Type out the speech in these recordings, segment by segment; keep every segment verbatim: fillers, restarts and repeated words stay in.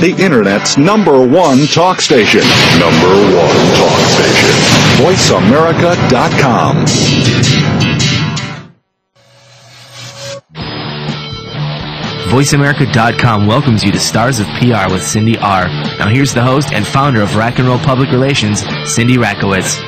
the Internet's number one talk station. Number one talk station. voice america dot com. voice america dot com welcomes you to Stars of P R with Cindy R. Now here's the host and founder of Rack and Roll Public Relations, Cindy Rakowitz.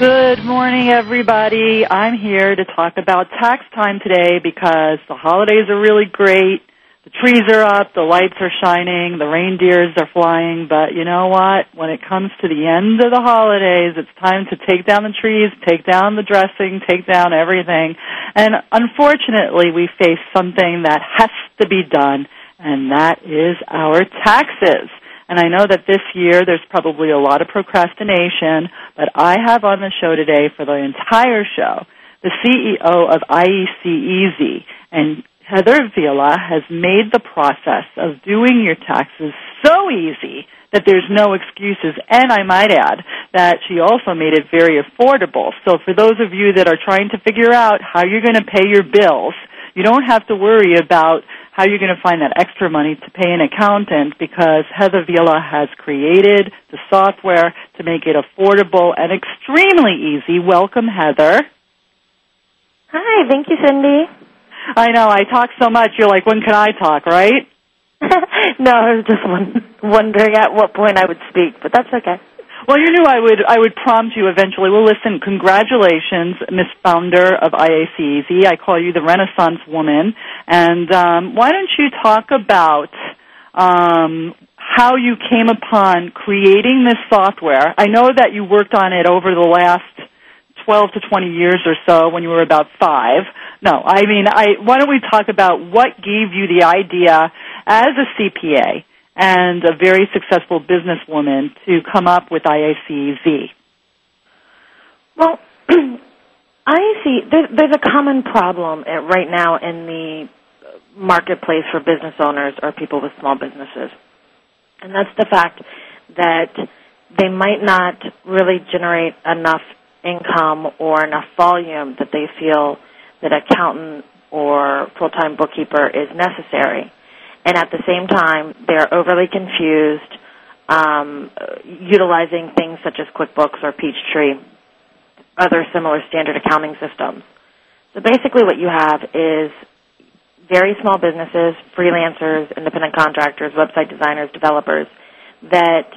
Good morning, everybody. I'm here to talk about tax time today because the holidays are really great. The trees are up, the lights are shining, the reindeers are flying, but you know what? When it comes to the end of the holidays, it's time to take down the trees, take down the dressing, take down everything. And unfortunately, we face something that has to be done, and that is our taxes. And I know that this year there's probably a lot of procrastination, but I have on the show today for the entire show the C E O of I A C E Z, and Heather Villa has made the process of doing your taxes so easy that there's no excuses, and I might add that she also made it very affordable. So for those of you that are trying to figure out how you're going to pay your bills, you don't have to worry about how you're going to find that extra money to pay an accountant, because Heather Villa has created the software to make it affordable and extremely easy. Welcome, Heather. Hi. Thank you, Cindy. I know. I talk so much. You're like, when can I talk, right? No, I was just wondering at what point I would speak, but that's okay. Well, you knew I would I would prompt you eventually. Well, listen, congratulations, Miss Founder of I A C E Z. I call you the Renaissance Woman. And um, why don't you talk about um, how you came upon creating this software? I know that you worked on it over the last twelve to twenty years or so when you were about five. No, I mean, I, why don't we talk about what gave you the idea as a C P A and a very successful businesswoman to come up with I A C E Z? Well, I A C, there, there's a common problem right now in the marketplace for business owners or people with small businesses, and that's the fact that they might not really generate enough income or enough volume that they feel that accountant or full-time bookkeeper is necessary. And at the same time, they're overly confused, um, utilizing things such as QuickBooks or Peachtree, other similar standard accounting systems. So basically what you have is very small businesses, freelancers, independent contractors, website designers, developers, that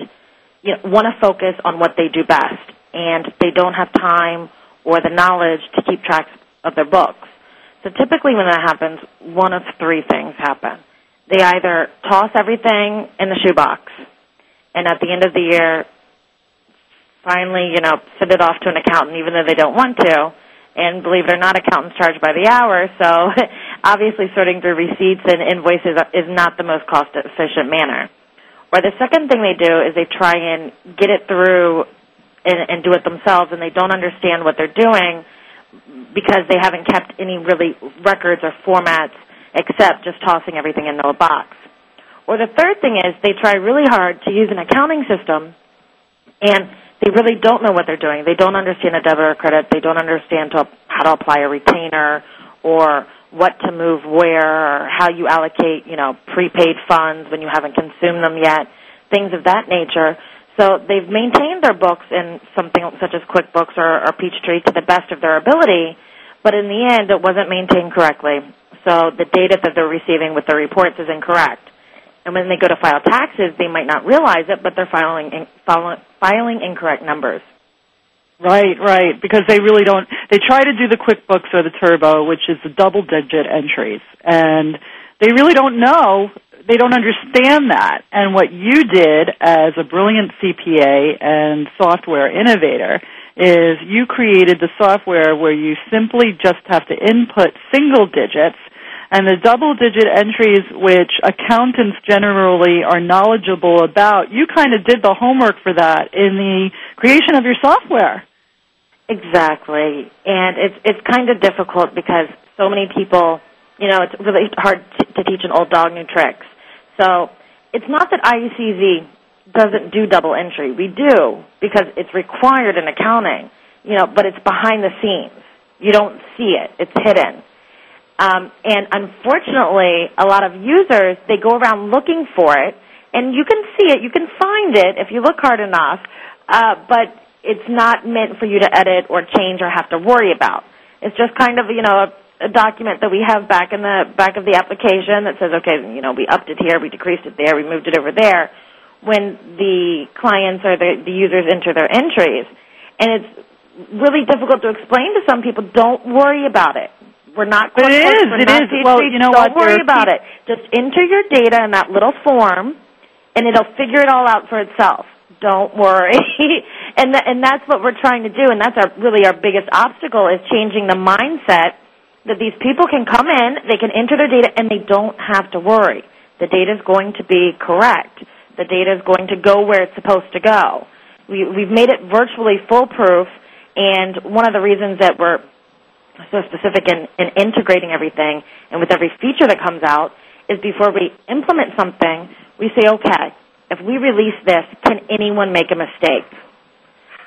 you know, want to focus on what they do best, and they don't have time or the knowledge to keep track of their books. So typically when that happens, one of three things happen. They either toss everything in the shoebox and at the end of the year finally, you know, send it off to an accountant even though they don't want to. And believe it or not, accountants charge by the hour, so obviously sorting through receipts and invoices is not the most cost-efficient manner. Or the second thing they do is they try and get it through and, and do it themselves, and they don't understand what they're doing because they haven't kept any really records or formats except just tossing everything into a box. Or the third thing is they try really hard to use an accounting system, and they really don't know what they're doing. They don't understand a debit or credit. They don't understand to, how to apply a retainer or what to move where or how you allocate, you know, prepaid funds when you haven't consumed them yet, things of that nature. So they've maintained their books in something such as QuickBooks or, or Peachtree to the best of their ability, but in the end it wasn't maintained correctly. So the data that they're receiving with their reports is incorrect. And when they go to file taxes, they might not realize it, but they're filing in, filing incorrect numbers. Right, right, because they really don't. They try to do the QuickBooks or the Turbo, which is the double-digit entries, and they really don't know. They don't understand that. And what you did as a brilliant C P A and software innovator is you created the software where you simply just have to input single digits, and the double-digit entries, which accountants generally are knowledgeable about, you kind of did the homework for that in the creation of your software. Exactly. And it's it's kind of difficult because so many people, you know, it's really hard to, to teach an old dog new tricks. So it's not that I A C Z doesn't do double entry. We do, because it's required in accounting, you know, but it's behind the scenes. You don't see it. It's hidden. Um, and unfortunately, a lot of users, they go around looking for it, and you can see it, you can find it if you look hard enough, uh, but it's not meant for you to edit or change or have to worry about. It's just kind of, you know, a, a document that we have back in the back of the application that says, okay, you know, we upped it here, we decreased it there, we moved it over there, when the clients or the, the users enter their entries. And it's really difficult to explain to some people, don't worry about it. We're not going to It is, it is. Well, you know what? Don't worry about it. Just enter your data in that little form, and it'll figure it all out for itself. Don't worry. and th- and that's what we're trying to do, and that's our really our biggest obstacle is changing the mindset that these people can come in, they can enter their data, and they don't have to worry. The data is going to be correct. The data is going to go where it's supposed to go. We, we've made it virtually foolproof, and one of the reasons that we're so specific in, in integrating everything and with every feature that comes out is before we implement something, we say, okay, if we release this, can anyone make a mistake?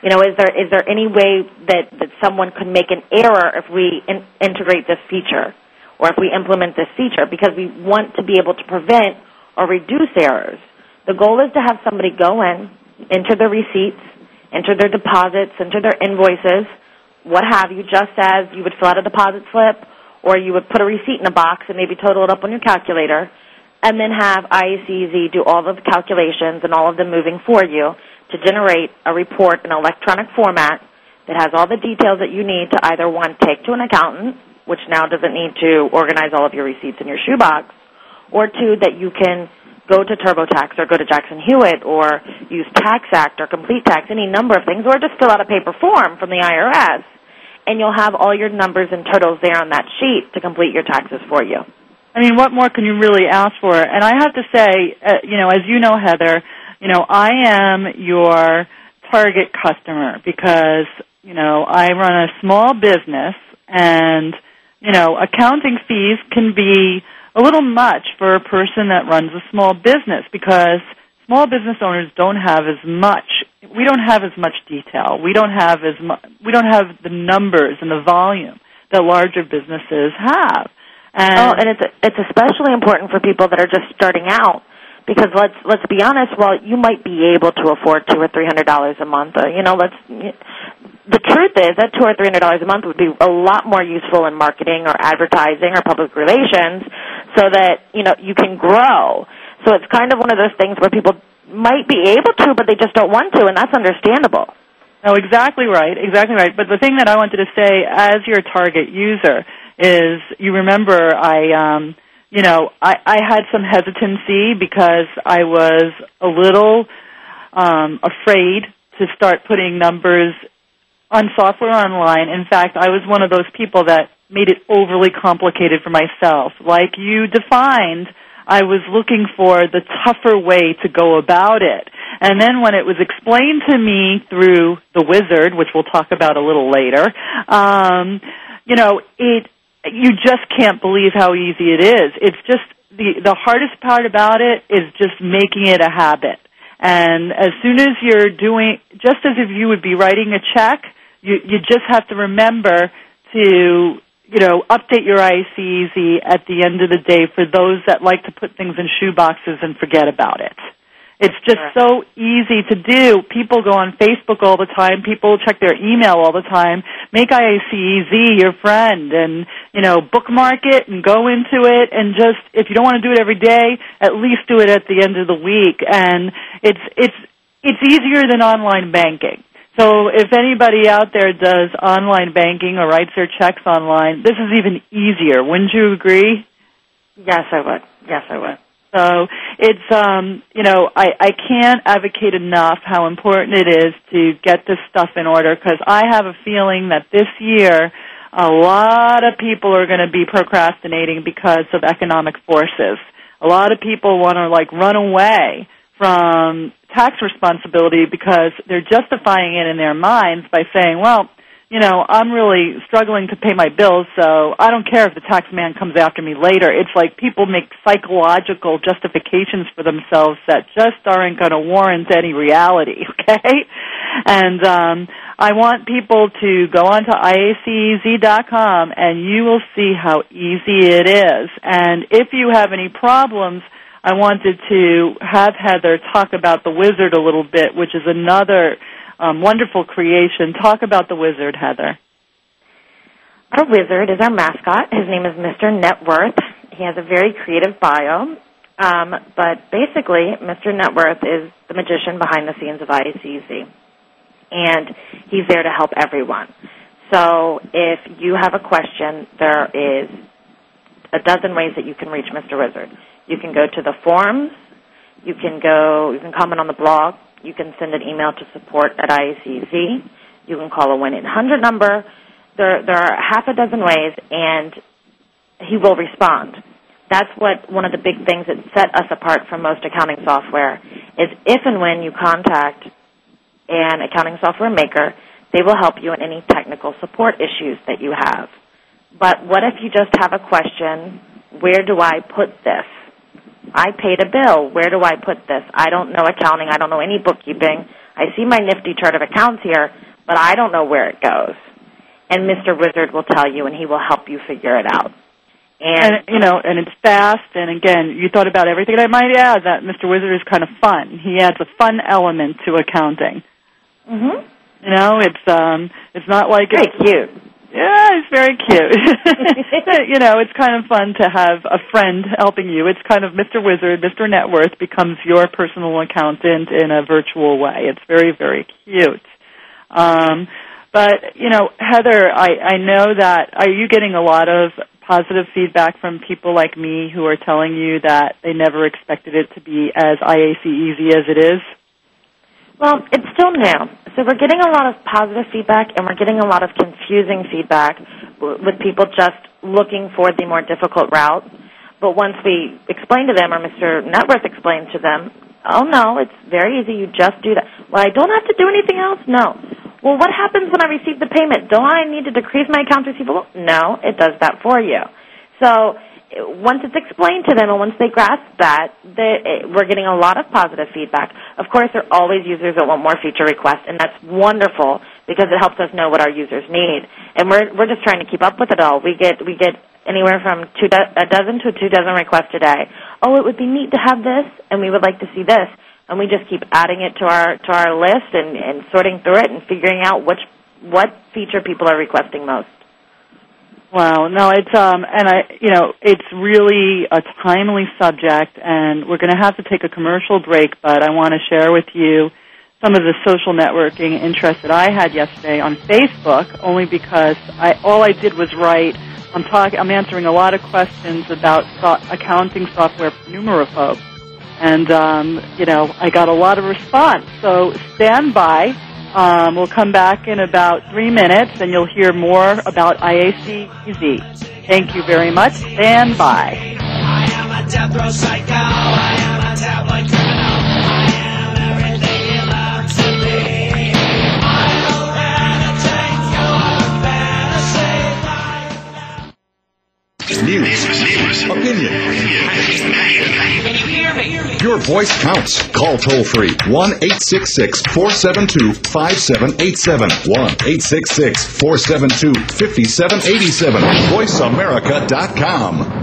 You know, is there is there any way that, that someone could make an error if we in, integrate this feature or if we implement this feature? Because we want to be able to prevent or reduce errors. The goal is to have somebody go in, enter their receipts, enter their deposits, enter their invoices, what have you, just as you would fill out a deposit slip or you would put a receipt in a box and maybe total it up on your calculator, and then have I A C E Z do all of the calculations and all of them moving for you to generate a report in electronic format that has all the details that you need to either, one, take to an accountant, which now doesn't need to organize all of your receipts in your shoebox, or two, that you can go to TurboTax or go to Jackson Hewitt or use Tax Act or Complete Tax, any number of things, or just fill out a paper form from the I R S, and you'll have all your numbers and totals there on that sheet to complete your taxes for you. I mean, what more can you really ask for? And I have to say, uh, you know, as you know, Heather, you know, I am your target customer because, you know, I run a small business and, you know, accounting fees can be a little much for a person that runs a small business because small business owners don't have as much. We don't have as much detail. We don't have as mu- we don't have the numbers and the volume that larger businesses have. And oh, and it's it's especially important for people that are just starting out because let's let's be honest. While you might be able to afford two or three hundred dollars a month, or, you know, let's. The truth is that two or three hundred dollars a month would be a lot more useful in marketing or advertising or public relations, so that you know you can grow. So it's kind of one of those things where people might be able to, but they just don't want to, and that's understandable. No, exactly right, exactly right. But the thing that I wanted to say, as your target user, is you remember I, um, you know, I, I had some hesitancy because I was a little um, afraid to start putting numbers on software online. In fact, I was one of those people that made it overly complicated for myself. Like you defined, I was looking for the tougher way to go about it. And then when it was explained to me through the wizard, which we'll talk about a little later, um, you know, it you just can't believe how easy it is. It's just the, the hardest part about it is just making it a habit. And as soon as you're doing, just as if you would be writing a check, You, you just have to remember to, you know, update your I A C E Z at the end of the day for those that like to put things in shoeboxes and forget about it. It's just so easy to do. People go on Facebook all the time. People check their email all the time. Make I A C E Z your friend and, you know, bookmark it and go into it. And just, if you don't want to do it every day, at least do it at the end of the week. And it's, it's, it's easier than online banking. So if anybody out there does online banking or writes their checks online, this is even easier. Wouldn't you agree? Yes, I would. Yes, I would. So it's, um, you know, I, I can't advocate enough how important it is to get this stuff in order because I have a feeling that this year a lot of people are going to be procrastinating because of economic forces. A lot of people want to, like, run away from tax responsibility because they're justifying it in their minds by saying, well, you know, I'm really struggling to pay my bills, so I don't care if the tax man comes after me later. It's like people make psychological justifications for themselves that just aren't going to warrant any reality, okay? And um, I want people to go on to I A C E Z dot com, and you will see how easy it is. And if you have any problems, I wanted to have Heather talk about the wizard a little bit, which is another Um, wonderful creation. Talk about the wizard, Heather. Our wizard is our mascot. His name is Mister Networth. He has a very creative bio, um, but basically Mister Networth is the magician behind the scenes of I A C E Z, and he's there to help everyone. So if you have a question, there is a dozen ways that you can reach Mister Wizard. You can go to the forums. You can go. You can comment on the blog. You can send an email to support at I A C Z. You can call a one eight hundred number. There, there are half a dozen ways, and he will respond. That's what one of the big things that set us apart from most accounting software is if and when you contact an accounting software maker, they will help you in any technical support issues that you have. But what if you just have a question, where do I put this? I paid a bill. Where do I put this? I don't know accounting. I don't know any bookkeeping. I see my nifty chart of accounts here, but I don't know where it goes. And Mister Wizard will tell you, and he will help you figure it out. And, and you know, and it's fast. And again, you thought about everything. And I might add that Mister Wizard is kind of fun. He adds a fun element to accounting. Mm-hmm. You know, it's um, it's not like very it's cute. Yeah, it's very cute. You know, it's kind of fun to have a friend helping you. It's kind of Mister Wizard, Mister Networth becomes your personal accountant in a virtual way. It's very, very cute. Um, but, you know, Heather, I, I know that, are you getting a lot of positive feedback from people like me who are telling you that they never expected it to be as I A C E Z as it is? Well, it's still new, so we're getting a lot of positive feedback, and we're getting a lot of confusing feedback with people just looking for the more difficult route. But once we explain to them, or Mister Networth explains to them, oh, no, it's very easy. You just do that. Well, I don't have to do anything else? No. Well, what happens when I receive the payment? Do I need to decrease my accounts receivable? No, it does that for you. So once it's explained to them and once they grasp that, they, we're getting a lot of positive feedback. Of course, there are always users that want more feature requests, and that's wonderful because it helps us know what our users need. And we're we're just trying to keep up with it all. We get we get anywhere from two do- a dozen to two dozen requests a day. Oh, it would be neat to have this, and we would like to see this. And we just keep adding it to our to our list and, and sorting through it and figuring out which what feature people are requesting most. Wow, no, it's, um, and I, you know, it's really a timely subject, and we're going to have to take a commercial break, but I want to share with you some of the social networking interest that I had yesterday on Facebook, only because I, all I did was write, I'm talking, I'm answering a lot of questions about so- accounting software for numerophobes, and, um, you know, I got a lot of response, so stand by. Um, we'll come back in about three minutes, and you'll hear more about I A C E Z. Thank you very much. Stand by. I am a death row psycho. I am a tabloid criminal. I am everything you love to be. I will meditate your fantasy life. News. News. Opinion. Can you hear me? Hear me? Your voice counts. Call toll-free one eight six six, four seven two, five seven eight seven, one eight six six, four seven two, five seven eight seven, voice america dot com.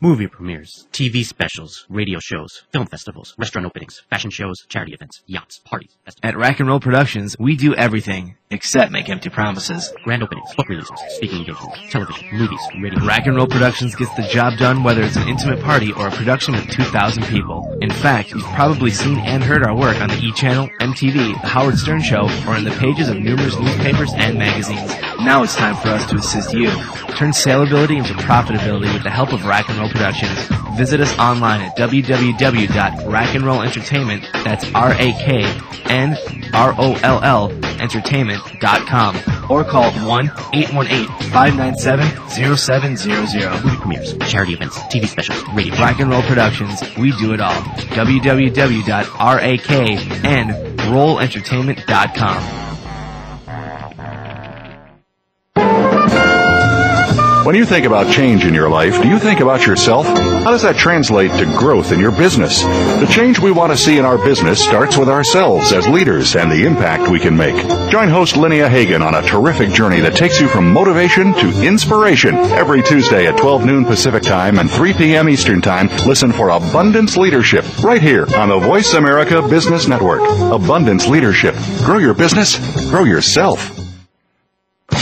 Movie premieres, T V specials, radio shows, film festivals, restaurant openings, fashion shows, charity events, yachts, parties. At Rack and Roll Productions, we do everything except make empty promises. Grand openings, book releases, speaking engagements, television, movies, radio. Rack and Roll Productions gets the job done whether it's an intimate party or a production with two thousand people. In fact, you've probably seen and heard our work on the E! Channel, M T V, The Howard Stern Show, or in the pages of numerous newspapers and magazines. Now it's time for us to assist you. Turn saleability into profitability with the help of Rack and Roll Productions. Visit us online at w w w dot rack and roll entertainment, that's R A K N R O L L, entertainment, .com, or call one eight one eight, five nine seven, zero seven zero zero. Movie premieres, charity events, T V specials, radio. Rack and Roll Productions, we do it all. w w w dot rack and roll entertainment dot com. When you think about change in your life, do you think about yourself? How does that translate to growth in your business? The change we want to see in our business starts with ourselves as leaders and the impact we can make. Join host Linnea Hagen on a terrific journey that takes you from motivation to inspiration. Every Tuesday at twelve noon Pacific Time and three p.m. Eastern Time, listen for Abundance Leadership right here on the Voice America Business Network. Abundance Leadership. Grow your business. Grow yourself.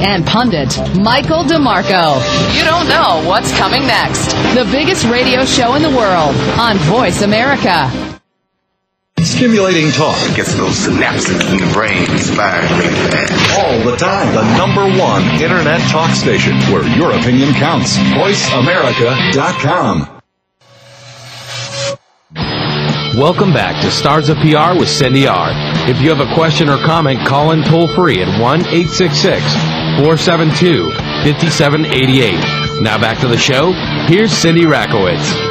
and pundit Michael DeMarco. You don't know what's coming next. The biggest radio show in the world on Voice America. Stimulating talk gets those synapses in the brain firing really fast. All the time. The number one internet talk station where your opinion counts. voice america dot com. Welcome back to Stars of P R with Cindy R. If you have a question or comment, call in toll free at one eight six six, four seven two, five seven eight eight. Now back to the show. Here's Cindy Rakowitz.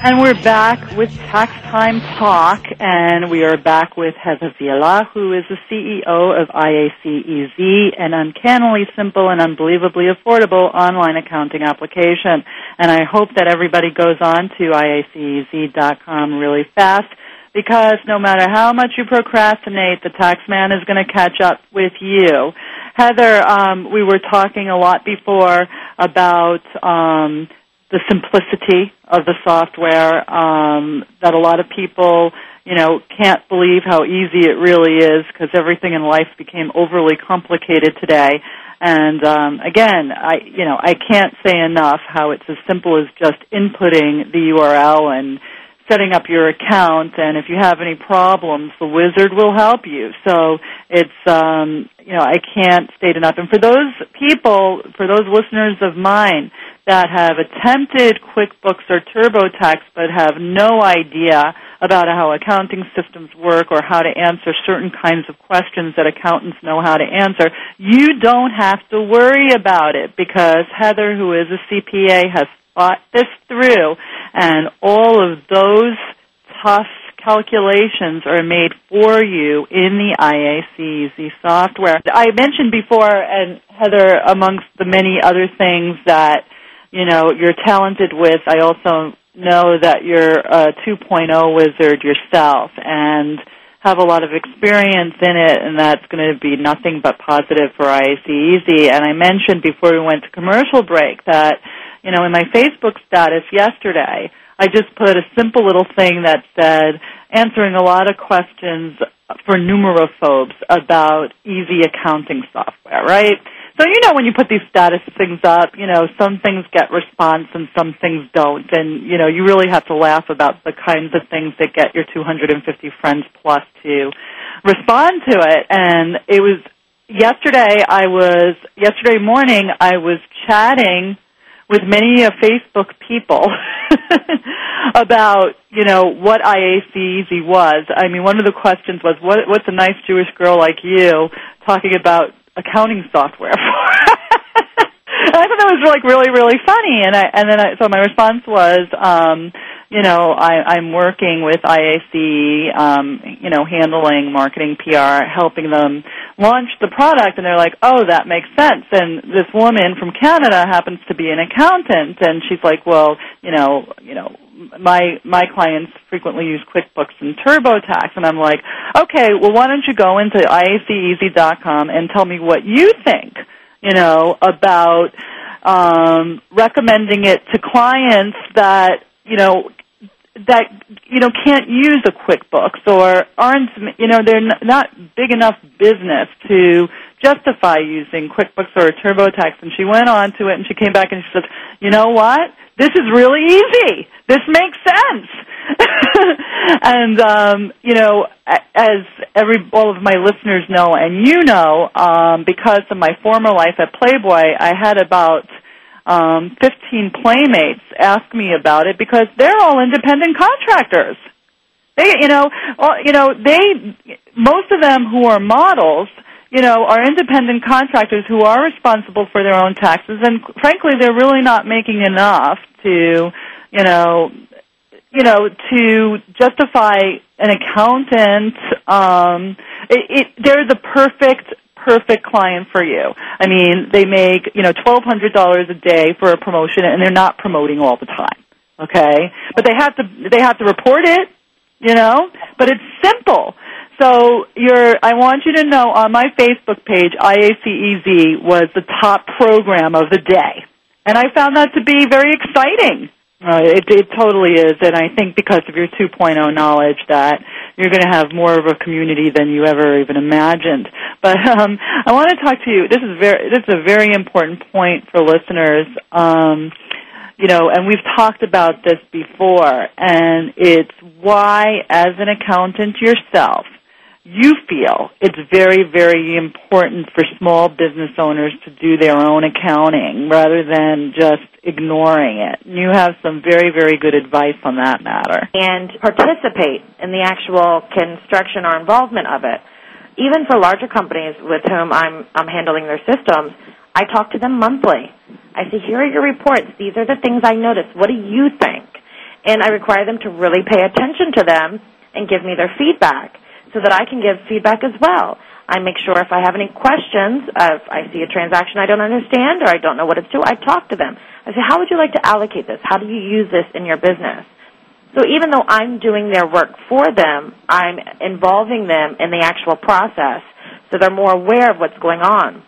And we're back with Tax Time Talk, and we are back with Heather Villa, who is the C E O of I A C E Z, an uncannily simple and unbelievably affordable online accounting application. And I hope that everybody goes on to I A C E Z dot com really fast, because no matter how much you procrastinate, the tax man is going to catch up with you. Heather, um, we were talking a lot before about um, the simplicity of the software, um, that a lot of people, you know, can't believe how easy it really is, because everything in life became overly complicated today. And um, again, I you know I can't say enough how it's as simple as just inputting the U R L and setting up your account. And if you have any problems, the wizard will help you. So it's um, you know I can't state enough. And for those people, for those listeners of mine that have attempted QuickBooks or TurboTax but have no idea about how accounting systems work or how to answer certain kinds of questions that accountants know how to answer, you don't have to worry about it, because Heather, who is a C P A, has thought this through, and all of those tough calculations are made for you in the I A C E Z software. I mentioned before, and Heather, amongst the many other things that you know you're talented with, I also know that you're a two point oh wizard yourself and have a lot of experience in it, and that's going to be nothing but positive for I A C E Z. And I mentioned before we went to commercial break that, you know, in my Facebook status yesterday, I just put a simple little thing that said, answering a lot of questions for numerophobes about easy accounting software, right? So, you know, when you put these status things up, you know, some things get response and some things don't. And, you know, you really have to laugh about the kinds of things that get your two hundred fifty friends plus to respond to it. And it was yesterday, I was, yesterday morning, I was chatting with many uh, Facebook people about, you know, what I A C E Z was. I mean, one of the questions was, what, what's a nice Jewish girl like you talking about accounting software for? I thought that was like really, really funny, and I and then I, so my response was, um, you know, I, I'm working with I A C, um, you know, handling marketing, P R, helping them launch the product, and they're like, oh, that makes sense. And this woman from Canada happens to be an accountant, and she's like, well, you know, you know, my my clients frequently use QuickBooks and TurboTax. And I'm like, okay, well, why don't you go into I A C E Z dot com and tell me what you think, you know, about um, recommending it to clients that, you know, that, you know, can't use a QuickBooks or aren't, you know, they're not big enough business to justify using QuickBooks or TurboTax. And she went on to it, and she came back and she said, you know what? This is really easy. This makes sense. And, um, you know, as every all of my listeners know, and you know, um, because of my former life at Playboy, I had about um, fifteen playmates ask me about it because they're all independent contractors. They, you know, all, you know, they, most of them who are models, you know, are independent contractors who are responsible for their own taxes, and frankly, they're really not making enough to, you know, you know, to justify an accountant. Um, it, it, they're the perfect, perfect client for you. I mean, they make, you know, twelve hundred dollars a day for a promotion, and they're not promoting all the time. Okay, but they have to, they have to report it. You know, but it's simple. So you're, I want you to know on my Facebook page, I A C E Z was the top program of the day. And I found that to be very exciting. Uh, it, it totally is. And I think because of your two point oh knowledge that you're going to have more of a community than you ever even imagined. But um, I want to talk to you. This is, very, this is a very important point for listeners. Um You know, and we've talked about this before, and it's why, as an accountant yourself, you feel it's very, very important for small business owners to do their own accounting rather than just ignoring it. You have some very, very good advice on that matter. And participate in the actual construction or involvement of it. Even for larger companies with whom I'm, I'm handling their systems, I talk to them monthly. I say, here are your reports. These are the things I noticed. What do you think? And I require them to really pay attention to them and give me their feedback so that I can give feedback as well. I make sure if I have any questions, uh, if I see a transaction I don't understand or I don't know what it's to, I talk to them. I say, how would you like to allocate this? How do you use this in your business? So even though I'm doing their work for them, I'm involving them in the actual process so they're more aware of what's going on.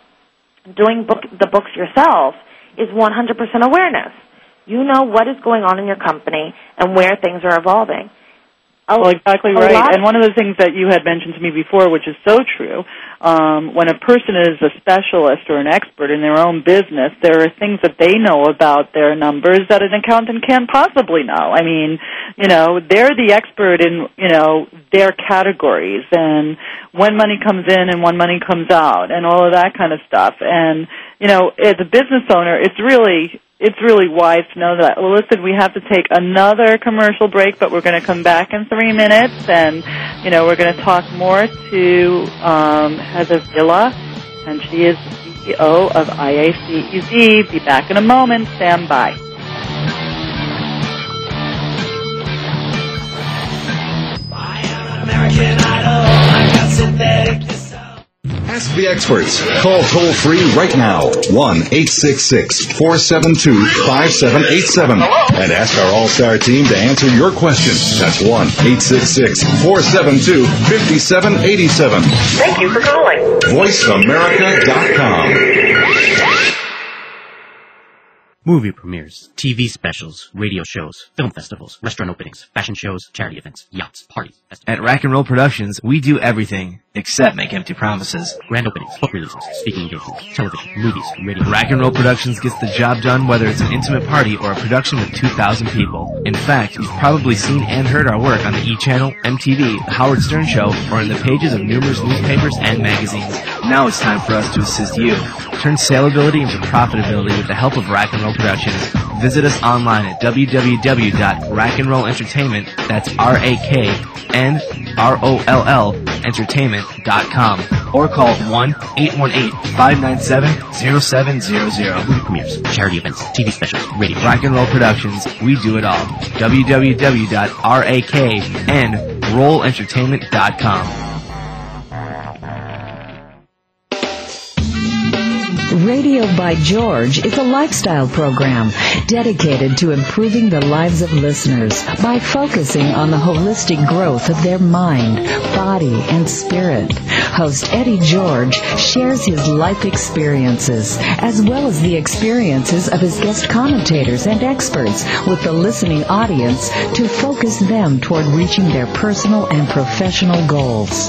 Doing book, the books yourself is one hundred percent awareness. You know what is going on in your company and where things are evolving. A, well, exactly right. And one of the things that you had mentioned to me before, which is so true, um, when a person is a specialist or an expert in their own business, there are things that they know about their numbers that an accountant can't possibly know. I mean, you know, they're the expert in, you know, their categories and when money comes in and when money comes out and all of that kind of stuff. And, you know, as a business owner, it's really... It's really wise to know that. Well, listen, we have to take another commercial break, but we're going to come back in three minutes, and, you know, we're going to talk more to um, Heather Villa, and she is the C E O of I A C E Z. Be back in a moment. Stand by. I am an American Idol. I got synthetic. Ask the experts. Call toll-free right now, one eight six six, four seven two, five seven eight seven. And ask our all-star team to answer your question. That's one eight six six, four seven two, five seven eight seven. Thank you for calling. voice america dot com. Movie premieres, T V specials, radio shows, film festivals, restaurant openings, fashion shows, charity events, yachts, parties. Festivals. At Rack and Roll Productions, we do everything except make empty promises. Grand openings, book releases, speaking engagements, television, movies, radio. Rack and Roll Productions gets the job done whether it's an intimate party or a production with two thousand people. In fact, you've probably seen and heard our work on the E! Channel, M T V, The Howard Stern Show, or in the pages of numerous newspapers and magazines. Now it's time for us to assist you. Turn saleability into profitability with the help of Rack and Roll Productions. Visit us online at w w w dot rack and roll entertainment, that's R A K N R O L L, entertainment dot com, or call one eight one eight, five nine seven, zero seven zero zero. Movie premieres, charity events, T V specials, radio. Rack and Roll Productions, we do it all. w w w dot rack and roll entertainment dot com. Radio Revealed by George is a lifestyle program dedicated to improving the lives of listeners by focusing on the holistic growth of their mind, body, and spirit. Host Eddie George shares his life experiences as well as the experiences of his guest commentators and experts with the listening audience to focus them toward reaching their personal and professional goals.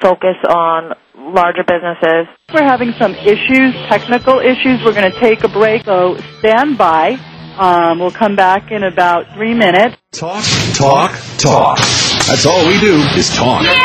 focus on larger businesses. We're having some issues, technical issues. We're going to take a break, so stand by. Um, we'll come back in about three minutes. Talk, talk, talk. That's all we do is talk. Yeah!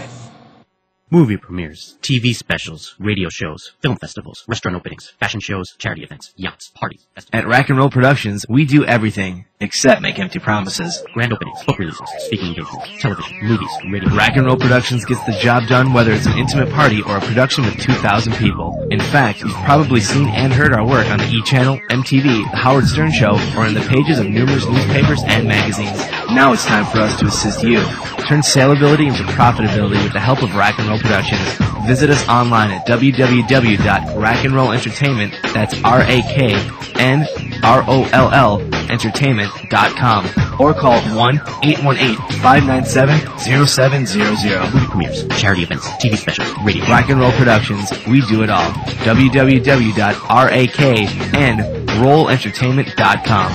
Movie premieres, T V specials, radio shows, film festivals, restaurant openings, fashion shows, charity events, yachts, parties. At Rack and Roll Productions, we do everything except make empty promises. Grand openings, book releases, speaking engagements, television, movies, radio. Rack and Roll Productions gets the job done whether it's an intimate party or a production with two thousand people. In fact, you've probably seen and heard our work on the E! Channel, M T V, The Howard Stern Show, or in the pages of numerous newspapers and magazines. Now it's time for us to assist you. Turn saleability into profitability with the help of Rack and Roll Productions. Visit us online at w w w dot rack and roll entertainment, that's R A K N R O L L, entertainment dot com, or call one eight one eight, five nine seven, zero seven zero zero. Movie premieres, charity events, T V specials, radio. Rack and Roll Productions, we do it all. w w w dot rack and roll entertainment dot com.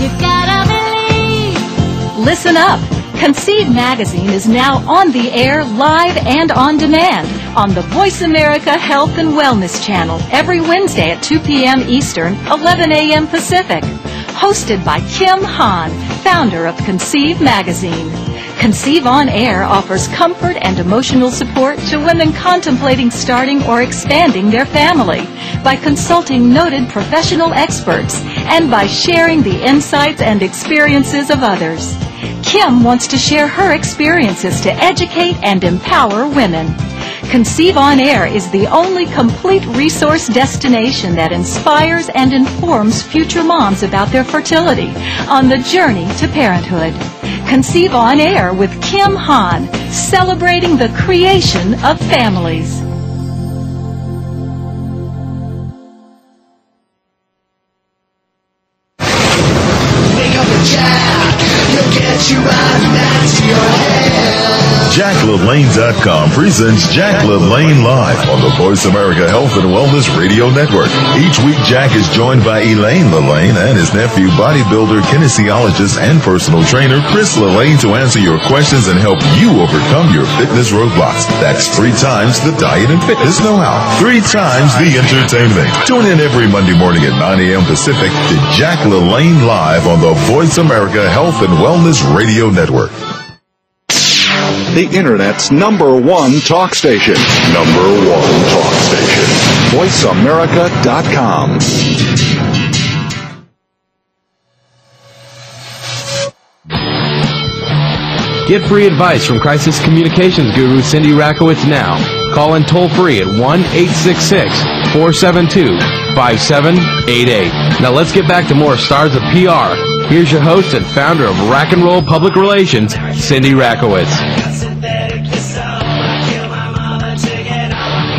You gotta believe. Listen up. Conceive Magazine is now on the air, live and on demand on the Voice America Health and Wellness Channel every Wednesday at two p.m. Eastern, eleven a.m. Pacific. Hosted by Kim Hahn, founder of Conceive Magazine. Conceive On Air offers comfort and emotional support to women contemplating starting or expanding their family by consulting noted professional experts and by sharing the insights and experiences of others. Kim wants to share her experiences to educate and empower women. Conceive On Air is the only complete resource destination that inspires and informs future moms about their fertility on the journey to parenthood. Conceive On Air with Kim Hahn, celebrating the creation of families. Jack, he'll get you out and back to your head. Jack LaLanne dot com presents Jack LaLanne Live on the Voice America Health and Wellness Radio Network. Each week, Jack is joined by Elaine LaLanne and his nephew, bodybuilder, kinesiologist, and personal trainer, Chris LaLanne, to answer your questions and help you overcome your fitness roadblocks. That's three times the diet and fitness know-how, three times the entertainment. Tune in every Monday morning at nine a.m. Pacific to Jack LaLanne Live on the Voice America Health and Wellness Radio Network. The Internet's number one talk station. Number one talk station. Voice America dot com. Get free advice from crisis communications guru Cindy Rakowitz now. Call in toll-free at one eight six six, four seven two, five seven eight eight. Now let's get back to more Stars of P R. Here's your host and founder of Rack and Roll Public Relations, Cindy Rakowitz.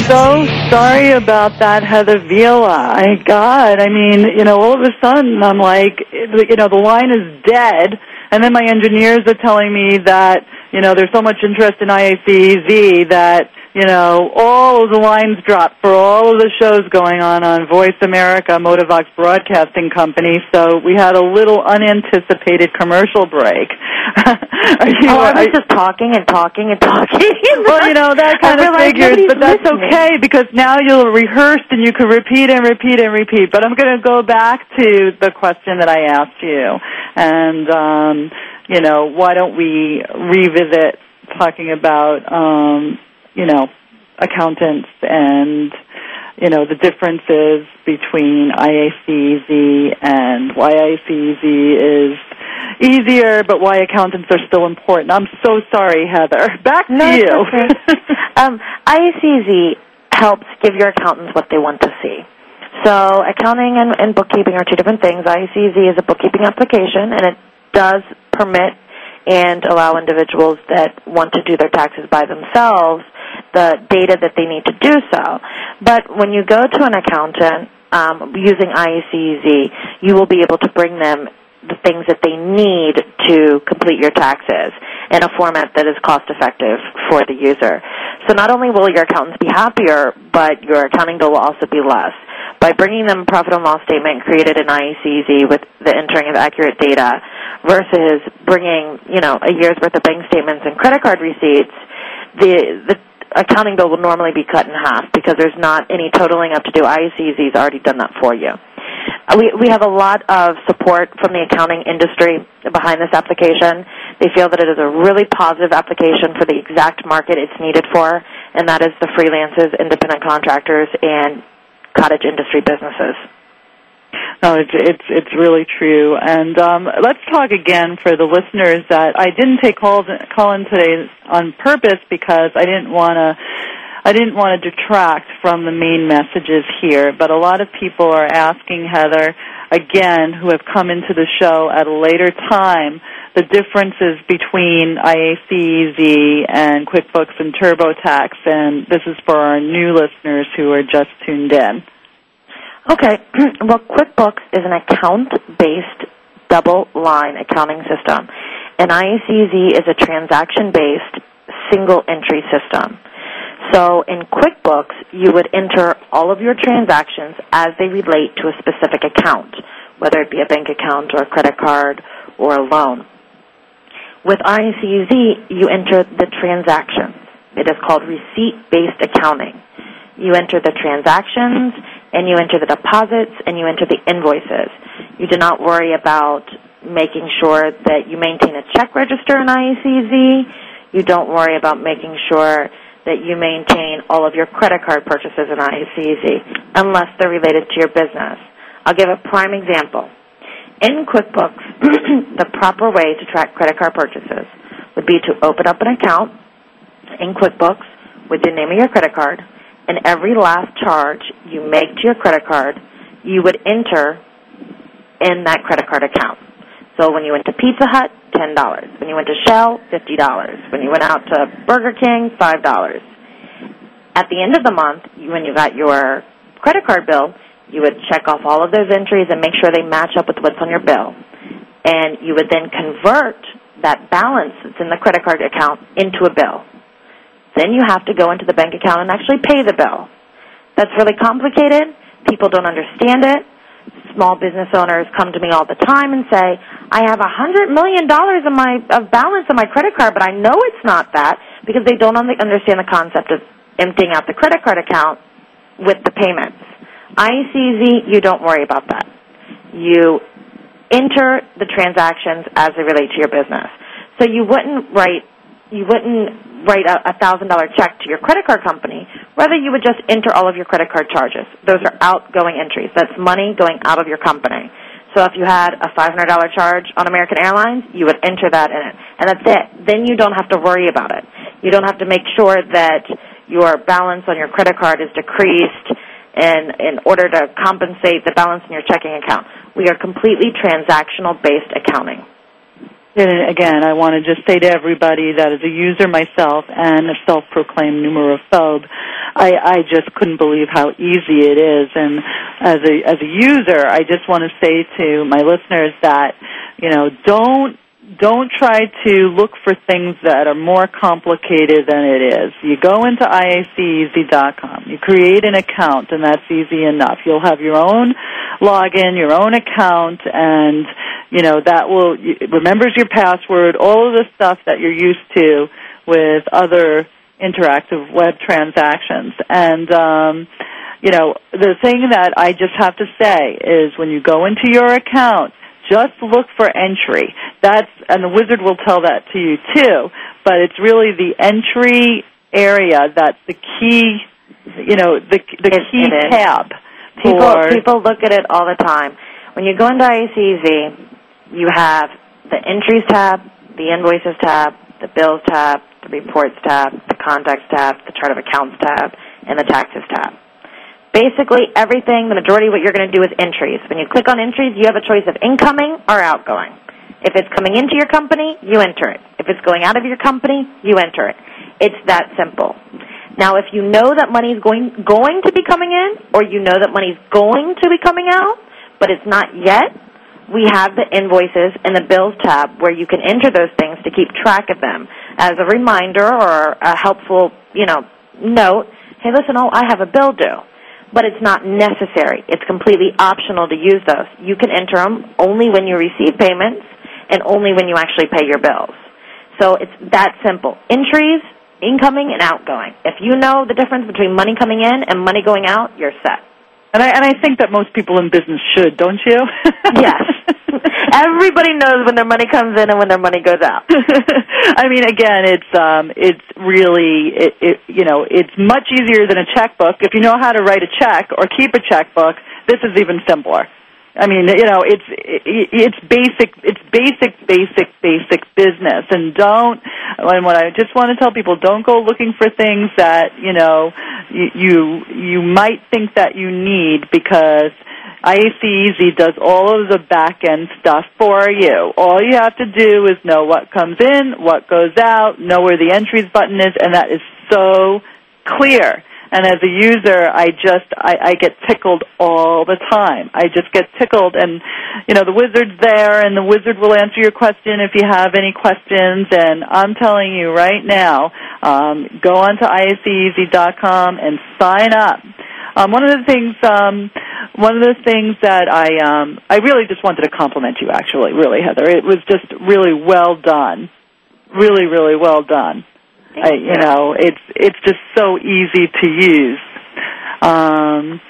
So sorry about that, Heather Villa. My God, I mean, you know, all of a sudden I'm like, you know, the line is dead, and then my engineers are telling me that, you know, there's so much interest in I A C E Z that, you know, all of the lines dropped for all of the shows going on on Voice America, Motivox Broadcasting Company, so we had a little unanticipated commercial break. Are you, oh, I was are, just talking and talking and talking. Well, you know, that kind of figures, but that's listening. Okay, because now you'll rehearse and you can repeat and repeat and repeat. But I'm going to go back to the question that I asked you, and, um, you know, why don't we revisit talking about... Um, you know, accountants and, you know, the differences between I A C E Z and why I A C E Z is easier, but why accountants are still important. I'm so sorry, Heather. Back to no, you. Okay. um, I A C E Z helps give your accountants what they want to see. So accounting and, and bookkeeping are two different things. I A C E Z is a bookkeeping application, and it does permit and allow individuals that want to do their taxes by themselves the data that they need to do so. But when you go to an accountant um, using I A C E Z, you will be able to bring them the things that they need to complete your taxes in a format that is cost-effective for the user. So not only will your accountants be happier, but your accounting bill will also be less. By bringing them a profit and loss statement created in I A C E Z with the entering of accurate data versus bringing, you know, a year's worth of bank statements and credit card receipts, the the accounting bill will normally be cut in half because there's not any totaling up to do. I A C E Z's already done that for you. We we have a lot of support from the accounting industry behind this application. They feel that it is a really positive application for the exact market it's needed for, and that is the freelancers, independent contractors, and cottage industry businesses. No, it's it's, it's really true. And um, let's talk again for the listeners that I didn't take calls call in today on purpose because I didn't want to I didn't want to detract from the main messages here. But a lot of people are asking, Heather, again, who have come into the show at a later time, the differences between I A C E Z and QuickBooks and TurboTax, and this is for our new listeners who are just tuned in. Okay. Well, QuickBooks is an account-based double-line accounting system, and I A C E Z is a transaction-based single-entry system. So in QuickBooks, you would enter all of your transactions as they relate to a specific account, whether it be a bank account or a credit card or a loan. With I A C E Z, you enter the transactions. It is called receipt-based accounting. You enter the transactions, and you enter the deposits, and you enter the invoices. You do not worry about making sure that you maintain a check register in I A C E Z. You don't worry about making sure that you maintain all of your credit card purchases in I A C E Z, unless they're related to your business. I'll give a prime example. In QuickBooks, the proper way to track credit card purchases would be to open up an account in QuickBooks with the name of your credit card, and every last charge you make to your credit card, you would enter in that credit card account. So when you went to Pizza Hut, ten dollars. When you went to Shell, fifty dollars. When you went out to Burger King, five dollars. At the end of the month, when you got your credit card bill, you would check off all of those entries and make sure they match up with what's on your bill. and you would then convert that balance that's in the credit card account into a bill. Then you have to go into the bank account and actually pay the bill. That's really complicated. People don't understand it. Small business owners come to me all the time and say, I have one hundred million dollars in my, of balance on my credit card, but I know it's not that, because they don't understand the concept of emptying out the credit card account with the payments. I A C E Z, you don't worry about that. You enter the transactions as they relate to your business. So you wouldn't write you wouldn't write a one thousand dollars check to your credit card company. Rather, you would just enter all of your credit card charges. Those are outgoing entries. That's money going out of your company. So if you had a five hundred dollars charge on American Airlines, you would enter that in it. And that's it. Then you don't have to worry about it. You don't have to make sure that your balance on your credit card is decreased in, in order to compensate the balance in your checking account. We are completely transactional-based accounting. And again, I want to just say to everybody that as a user myself and a self-proclaimed numerophobe, I, I just couldn't believe how easy it is. And as a as a user, I just want to say to my listeners that, you know, don't Don't try to look for things that are more complicated than it is. You go into I A C E Z dot com. You create an account, and that's easy enough. You'll have your own login, your own account, and, you know, that will, it remembers your password, all of the stuff that you're used to with other interactive web transactions. And, um, you know, the thing that I just have to say is when you go into your account, just look for entry. That's, and the wizard will tell that to you too, but it's really the entry area that's the key, you know, the, the it, key it tab. People, people look at it all the time. When you go into I A C E Z, you have the entries tab, the invoices tab, the bills tab, the reports tab, the contacts tab, the chart of accounts tab, and the taxes tab. Basically, everything, the majority of what you're going to do is entries. When you click on entries, you have a choice of incoming or outgoing. If it's coming into your company, you enter it. If it's going out of your company, you enter it. It's that simple. Now, if you know that money is going, going to be coming in, or you know that money is going to be coming out, but it's not yet, we have the invoices and the bills tab where you can enter those things to keep track of them. As a reminder or a helpful, you know, note, hey, listen, oh, I have a bill due. But it's not necessary. It's completely optional to use those. You can enter them only when you receive payments and only when you actually pay your bills. So it's that simple. Entries, incoming, and outgoing. If you know the difference between money coming in and money going out, you're set. And I, and I think that most people in business should, don't you? Yes. Everybody knows when their money comes in and when their money goes out. I mean, again, it's um, it's really, it, it, you know, it's much easier than a checkbook. If you know how to write a check or keep a checkbook, this is even simpler. I mean, you know, it's it's basic, it's basic, basic, basic business. And don't, and what I just want to tell people, don't go looking for things that, you know, you you might think that you need, because I A C E Z does all of the back-end stuff for you. All you have to do is know what comes in, what goes out, know where the entries button is, and that is so clear. And as a user, I just, I, I get tickled all the time. I just get tickled, and, you know, the wizard's there, and the wizard will answer your question if you have any questions. And I'm telling you right now, um, go on to I A C E Z dot com and sign up. Um, one of the things, um, one of the things that I, um, I really just wanted to compliment you, actually, really, Heather. It was just really well done, really, really well done. I, you know, it's it's just so easy to use. Um,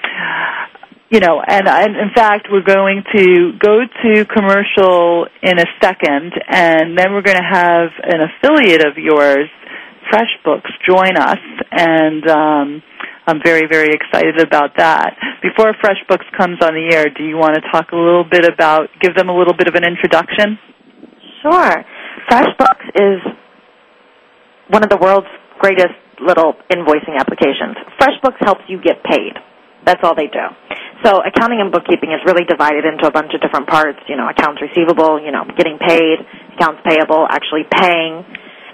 you know, and, and in fact, we're going to go to commercial in a second, and then we're going to have an affiliate of yours, FreshBooks, join us, and um, I'm very, very excited about that. Before FreshBooks comes on the air, do you want to talk a little bit about, give them a little bit of an introduction? Sure. FreshBooks is one of the world's greatest little invoicing applications. FreshBooks helps you get paid. That's all they do. So accounting and bookkeeping is really divided into a bunch of different parts, you know, accounts receivable, you know, getting paid, accounts payable, actually paying.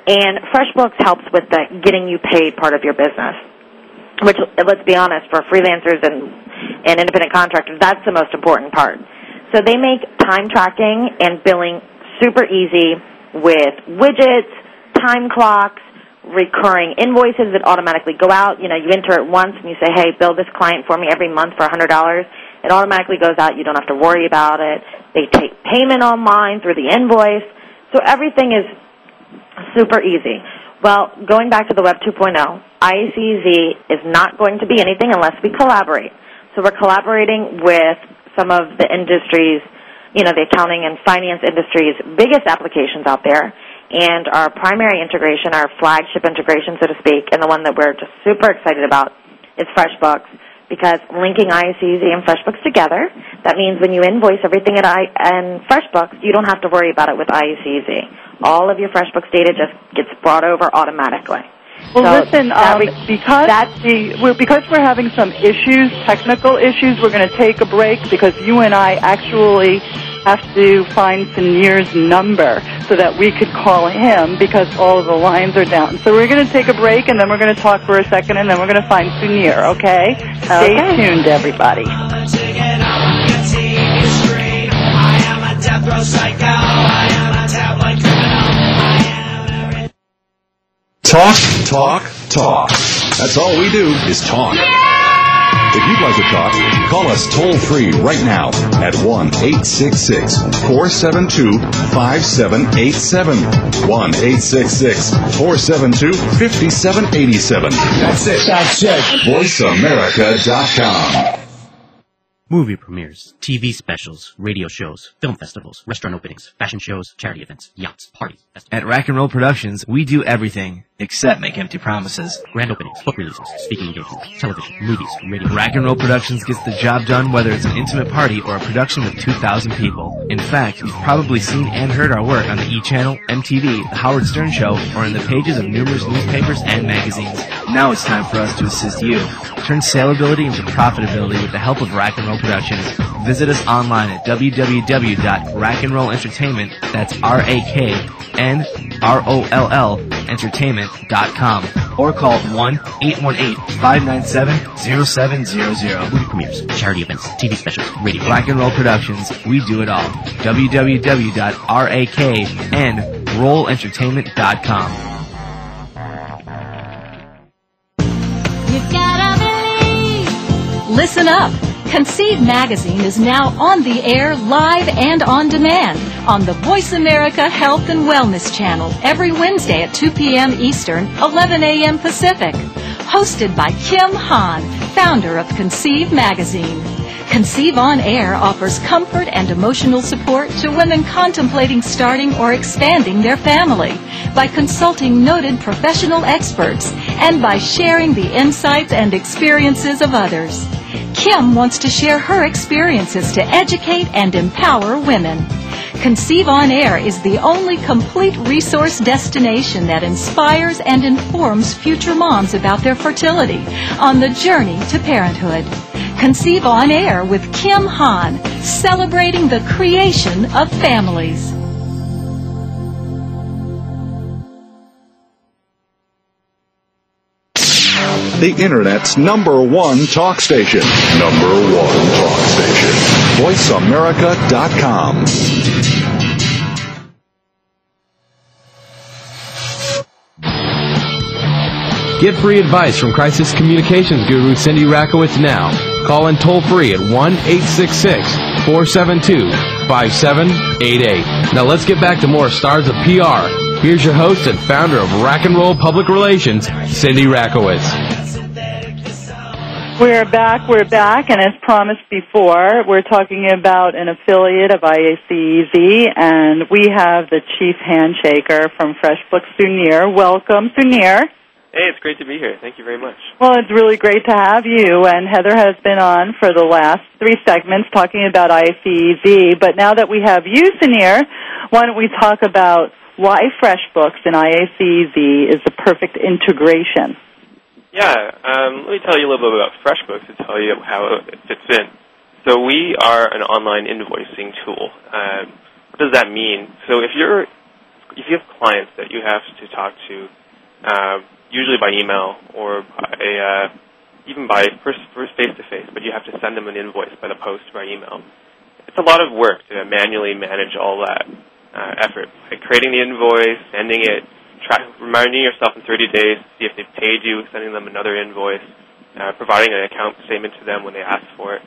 And FreshBooks helps with the getting you paid part of your business, which, let's be honest, for freelancers and, and independent contractors, that's the most important part. So they make time tracking and billing super easy with widgets, time clocks, recurring invoices that automatically go out. You know, you enter it once and you say, hey, bill this client for me every month for one hundred dollars. It automatically goes out. You don't have to worry about it. They take payment online through the invoice. So everything is super easy. Well, going back to the Web two point oh, I A C E Z is not going to be anything unless we collaborate. So we're collaborating with some of the industries, you know, the accounting and finance industry's biggest applications out there. And our primary integration, our flagship integration, so to speak, and the one that we're just super excited about is FreshBooks, because linking I A C E Z and FreshBooks together, that means when you invoice everything at I- and FreshBooks, you don't have to worry about it with I A C E Z. All of your FreshBooks data just gets brought over automatically. Well, so listen, um, we, because, that's the, we're, because we're having some issues, technical issues, we're going to take a break because you and I actually have to find Sunir's number so that we could call him because all of the lines are down. So we're going to take a break, and then we're going to talk for a second, and then we're going to find Sunir, okay? okay. Stay tuned, everybody. I'm a chicken, I want to see you scream. I am a death row psycho. I am a tabloid criminal. Talk, talk, talk. That's all we do is talk. Yeah! If you'd like to talk, call us toll-free right now at one eight six six four seven two five seven eight seven. one eight six six four seven two five seven eight seven. That's it. That's it. voice america dot com. Movie premieres, T V specials, radio shows, film festivals, restaurant openings, fashion shows, charity events, yachts, parties. At Rack and Roll Productions, we do everything except make empty promises. Grand openings, book releases, speaking engagements, television, movies, radio. Rack and Roll Productions gets the job done whether it's an intimate party or a production with two thousand people. In fact, you've probably seen and heard our work on the E! Channel, M T V, The Howard Stern Show, or in the pages of numerous newspapers and magazines. Now it's time for us to assist you. Turn saleability into profitability with the help of Rack and Roll Productions. Visit us online at w w w dot rack and roll entertainment, that's R A K N R O L L, entertainment dot com, or call one eight one eight five nine seven zero seven zero zero. Movie premieres, charity events, T V specials, radio. Rack and Roll Productions, we do it all. w w w dot rack and roll entertainment dot com. You've got to believe. Listen up. Conceive Magazine is now on the air, live and on demand, on the Voice America Health and Wellness Channel every Wednesday at two p.m. Eastern, eleven a.m. Pacific. Hosted by Kim Hahn, founder of Conceive Magazine. Conceive On Air offers comfort and emotional support to women contemplating starting or expanding their family by consulting noted professional experts and by sharing the insights and experiences of others. Kim wants to share her experiences to educate and empower women. Conceive On Air is the only complete resource destination that inspires and informs future moms about their fertility on the journey to parenthood. Conceive On Air with Kim Hahn, celebrating the creation of families. The Internet's number one talk station. Number one talk station. voice america dot com. Get free advice from crisis communications guru Cindy Rakowitz now. Call in toll free at one eight six six four seven two five seven eight eight. Now let's get back to more stars of P R. Here's your host and founder of Rack and Roll Public Relations, Cindy Rakowitz. We're back, we're back, and as promised before, we're talking about an affiliate of I A C E Z, and we have the chief handshaker from FreshBooks, Sunir. Welcome, Sunir. Hey, it's great to be here. Thank you very much. Well, it's really great to have you, and Heather has been on for the last three segments talking about I A C E Z, but now that we have you, Sunir, why don't we talk about why FreshBooks and I A C E Z is the perfect integration? Yeah, um, let me tell you a little bit about FreshBooks to tell you how it fits in. So we are an online invoicing tool. Um, what does that mean? So if you're, if you have clients that you have to talk to, uh, usually by email or by a, uh, even by first, first face-to-face, but you have to send them an invoice by the post by email. It's a lot of work to manually manage all that uh, effort. Like creating the invoice, sending it, try, reminding yourself in thirty days to see if they've paid you, sending them another invoice, uh, providing an account statement to them when they ask for it.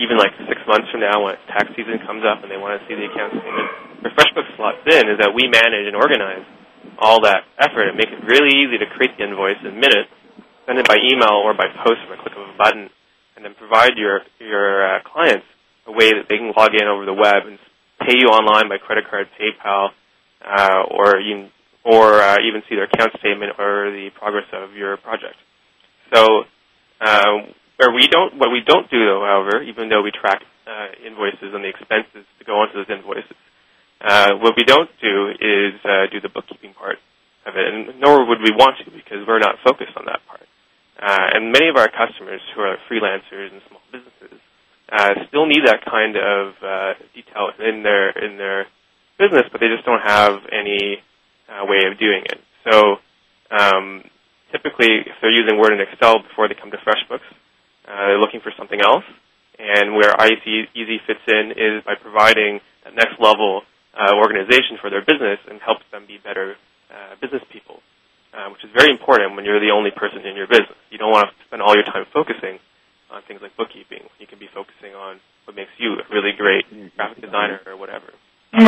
Even like six months from now when tax season comes up and they want to see the account statement. Where FreshBooks slots in is that we manage and organize all that effort and make it really easy to create the invoice in minutes, send it by email or by post from a click of a button, and then provide your your uh, clients a way that they can log in over the web and pay you online by credit card, PayPal, uh, or even, or uh, even see their account statement or the progress of your project. So uh, where we don't, what we don't do, though, however, even though we track uh, invoices and the expenses to go onto those invoices, Uh, what we don't do is uh, do the bookkeeping part of it, and nor would we want to because we're not focused on that part. Uh, and many of our customers who are freelancers and small businesses uh, still need that kind of uh, detail in their in their business, but they just don't have any uh, way of doing it. So um, typically, if they're using Word and Excel before they come to FreshBooks, uh, they're looking for something else. And where I A C-E Z fits in is by providing that next level Uh, organization for their business and helps them be better uh, business people, uh, which is very important when you're the only person in your business. You don't want to spend all your time focusing on things like bookkeeping. You can be focusing on what makes you a really great graphic designer or whatever.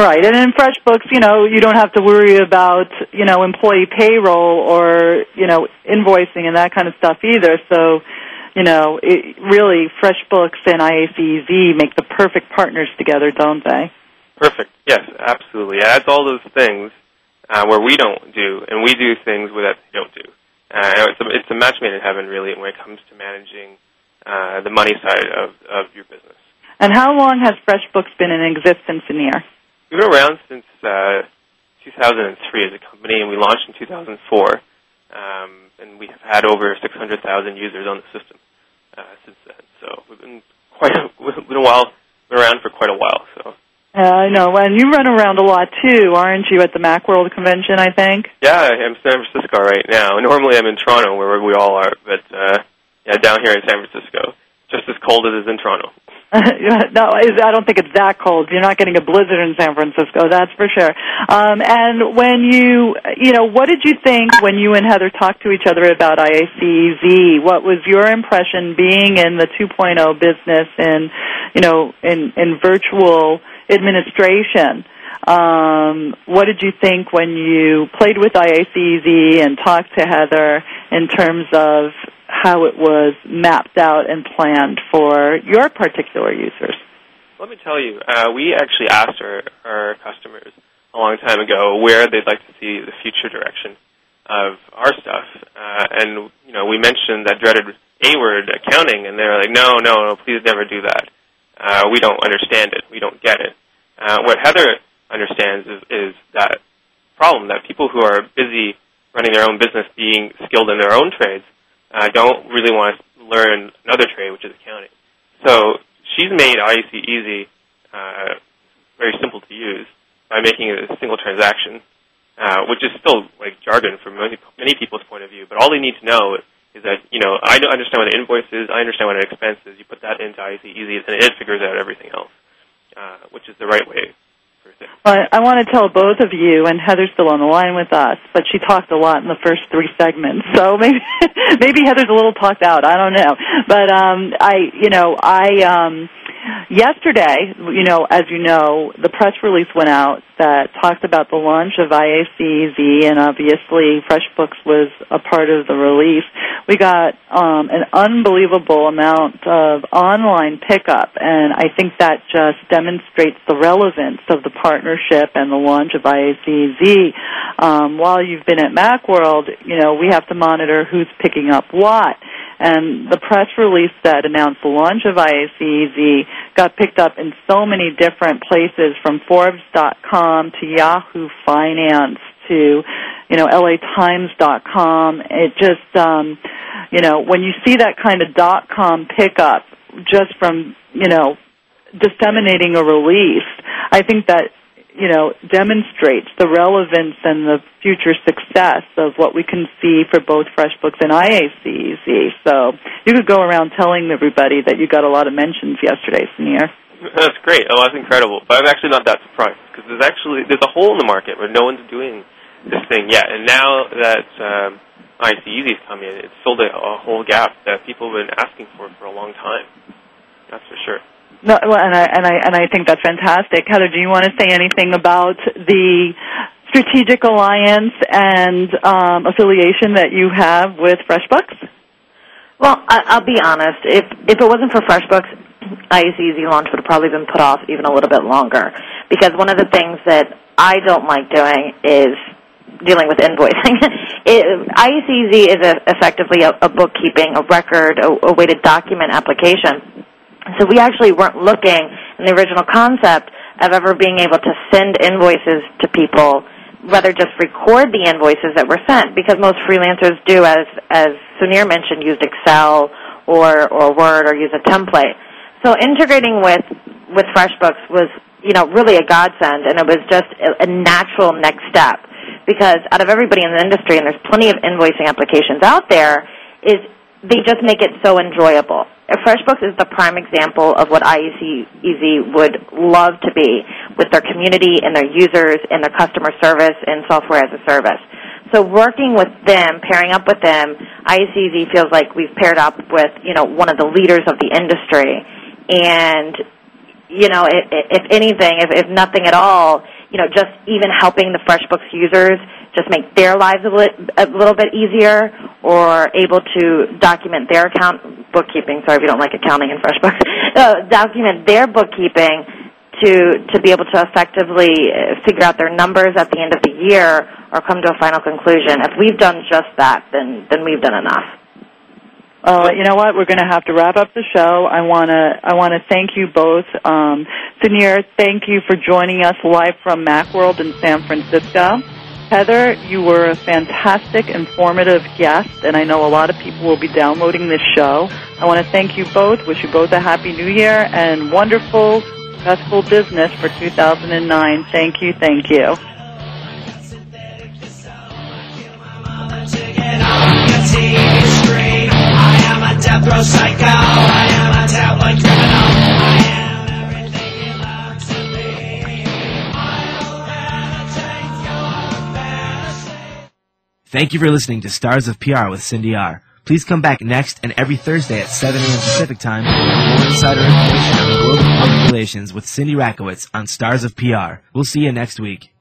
Right, and in FreshBooks, you know, you don't have to worry about, you know, employee payroll or, you know, invoicing and that kind of stuff either. So, you know, it, really, FreshBooks and I A C-E Z make the perfect partners together, don't they? Perfect. Yes, absolutely. It adds all those things uh, where we don't do, and we do things where that they don't do. Uh, it's, a, it's a match made in heaven, really, when it comes to managing uh, the money side of, of your business. And how long has FreshBooks been in existence, Sunir? We've been around since uh, two thousand three as a company, and we launched in two thousand four. Um, and we have had over six hundred thousand users on the system uh, since then. So we've been quite a, been a while, been around for quite a while. So. I uh, know, and you run around a lot, too, aren't you, at the Macworld convention, I think? Yeah, I'm in San Francisco right now. Normally I'm in Toronto, where we all are, but uh, yeah, down here in San Francisco. Just as cold as it is in Toronto. No, I don't think it's that cold. You're not getting a blizzard in San Francisco, that's for sure. Um, and when you, you know, what did you think when you and Heather talked to each other about I A C-E Z? What was your impression being in the two point oh business and, you know, in, in virtual administration? Um, what did you think when you played with I A C-E Z and talked to Heather in terms of how it was mapped out and planned for your particular users? Let me tell you, uh, we actually asked our, our customers a long time ago where they'd like to see the future direction of our stuff. Uh, and, you know, we mentioned that dreaded A-word, accounting, and they were like, no, no, no, please never do that. Uh, we don't understand it. We don't get it. Uh, what Heather understands is, is that problem, that people who are busy running their own business, being skilled in their own trades, uh, don't really want to learn another trade, which is accounting. So she's made I A C-E Z uh, very simple to use by making it a single transaction, uh, which is still like jargon from many, many people's point of view. But all they need to know is is that, you know, I understand what an invoice is, I understand what an expense is, you put that into I A C-E Z, and it figures out everything else, uh, which is the right way for things. Well, I want to tell both of you, and Heather's still on the line with us, but she talked a lot in the first three segments, so maybe maybe Heather's a little talked out, I don't know. But, um, I, you know, I... Um, yesterday, you know, as you know, the press release went out that talked about the launch of I A C-E Z, and obviously FreshBooks was a part of the release. We got um, an unbelievable amount of online pickup, and I think that just demonstrates the relevance of the partnership and the launch of I A C-E Z. Um, while you've been at Macworld, you know, we have to monitor who's picking up what. And the press release that announced the launch of I A C-E Z got picked up in so many different places, from Forbes dot com to Yahoo Finance to, you know, L A Times dot com. It just, um, you know, when you see that kind of dot-com pickup just from, you know, disseminating a release, I think that, you know, demonstrates the relevance and the future success of what we can see for both FreshBooks and I A C-E Z. So you could go around telling everybody that you got a lot of mentions yesterday, Sunir. That's great. Oh, that's incredible. But I'm actually not that surprised because there's actually there's a hole in the market where no one's doing this thing yet. And now that um, I A C E Z's come in, it's filled a, a whole gap that people have been asking for for a long time. That's for sure. No, well, and I and I and I think that's fantastic. Heather, do you want to say anything about the strategic alliance and um, affiliation that you have with FreshBooks? Well, I'll be honest. If if it wasn't for FreshBooks, I A C E Z launch would have probably been put off even a little bit longer, because one of the things that I don't like doing is dealing with invoicing. it, I A C E Z is a, effectively a, a bookkeeping, a record, a, a way to document application. So we actually weren't looking in the original concept of ever being able to send invoices to people, rather just record the invoices that were sent, because most freelancers do, as as Sunir mentioned, use Excel or, or Word or use a template. So integrating with, with FreshBooks was, you know, really a godsend, and it was just a, a natural next step, because out of everybody in the industry, and there's plenty of invoicing applications out there, is they just make it so enjoyable. And FreshBooks is the prime example of what I A C E Z would love to be with their community and their users and their customer service and software as a service. So working with them, pairing up with them, I A C E Z feels like we've paired up with, you know, one of the leaders of the industry. And, you know, if anything, if nothing at all, you know, just even helping the FreshBooks users just make their lives a little bit easier, or able to document their account bookkeeping. Sorry if you don't like accounting in FreshBooks. Uh, document their bookkeeping to to be able to effectively figure out their numbers at the end of the year or come to a final conclusion. If we've done just that, then then we've done enough. Oh, you know what? We're going to have to wrap up the show. I want to I want to thank you both. Um, Sunir, thank you for joining us live from Macworld in San Francisco. Heather, you were a fantastic, informative guest, and I know a lot of people will be downloading this show. I want to thank you both, wish you both a Happy New Year, and wonderful, successful business for two thousand nine. Thank you, thank you. Death row psycho, I am a tabloid criminal, I am everything you love to be, I'll meditate your fantasy. Thank you for listening to Stars of P R with Cindy R. Please come back next and every Thursday at seven a.m. Pacific Time for more insider information on global public relations with Cindy Rakowitz on Stars of P R. We'll see you next week.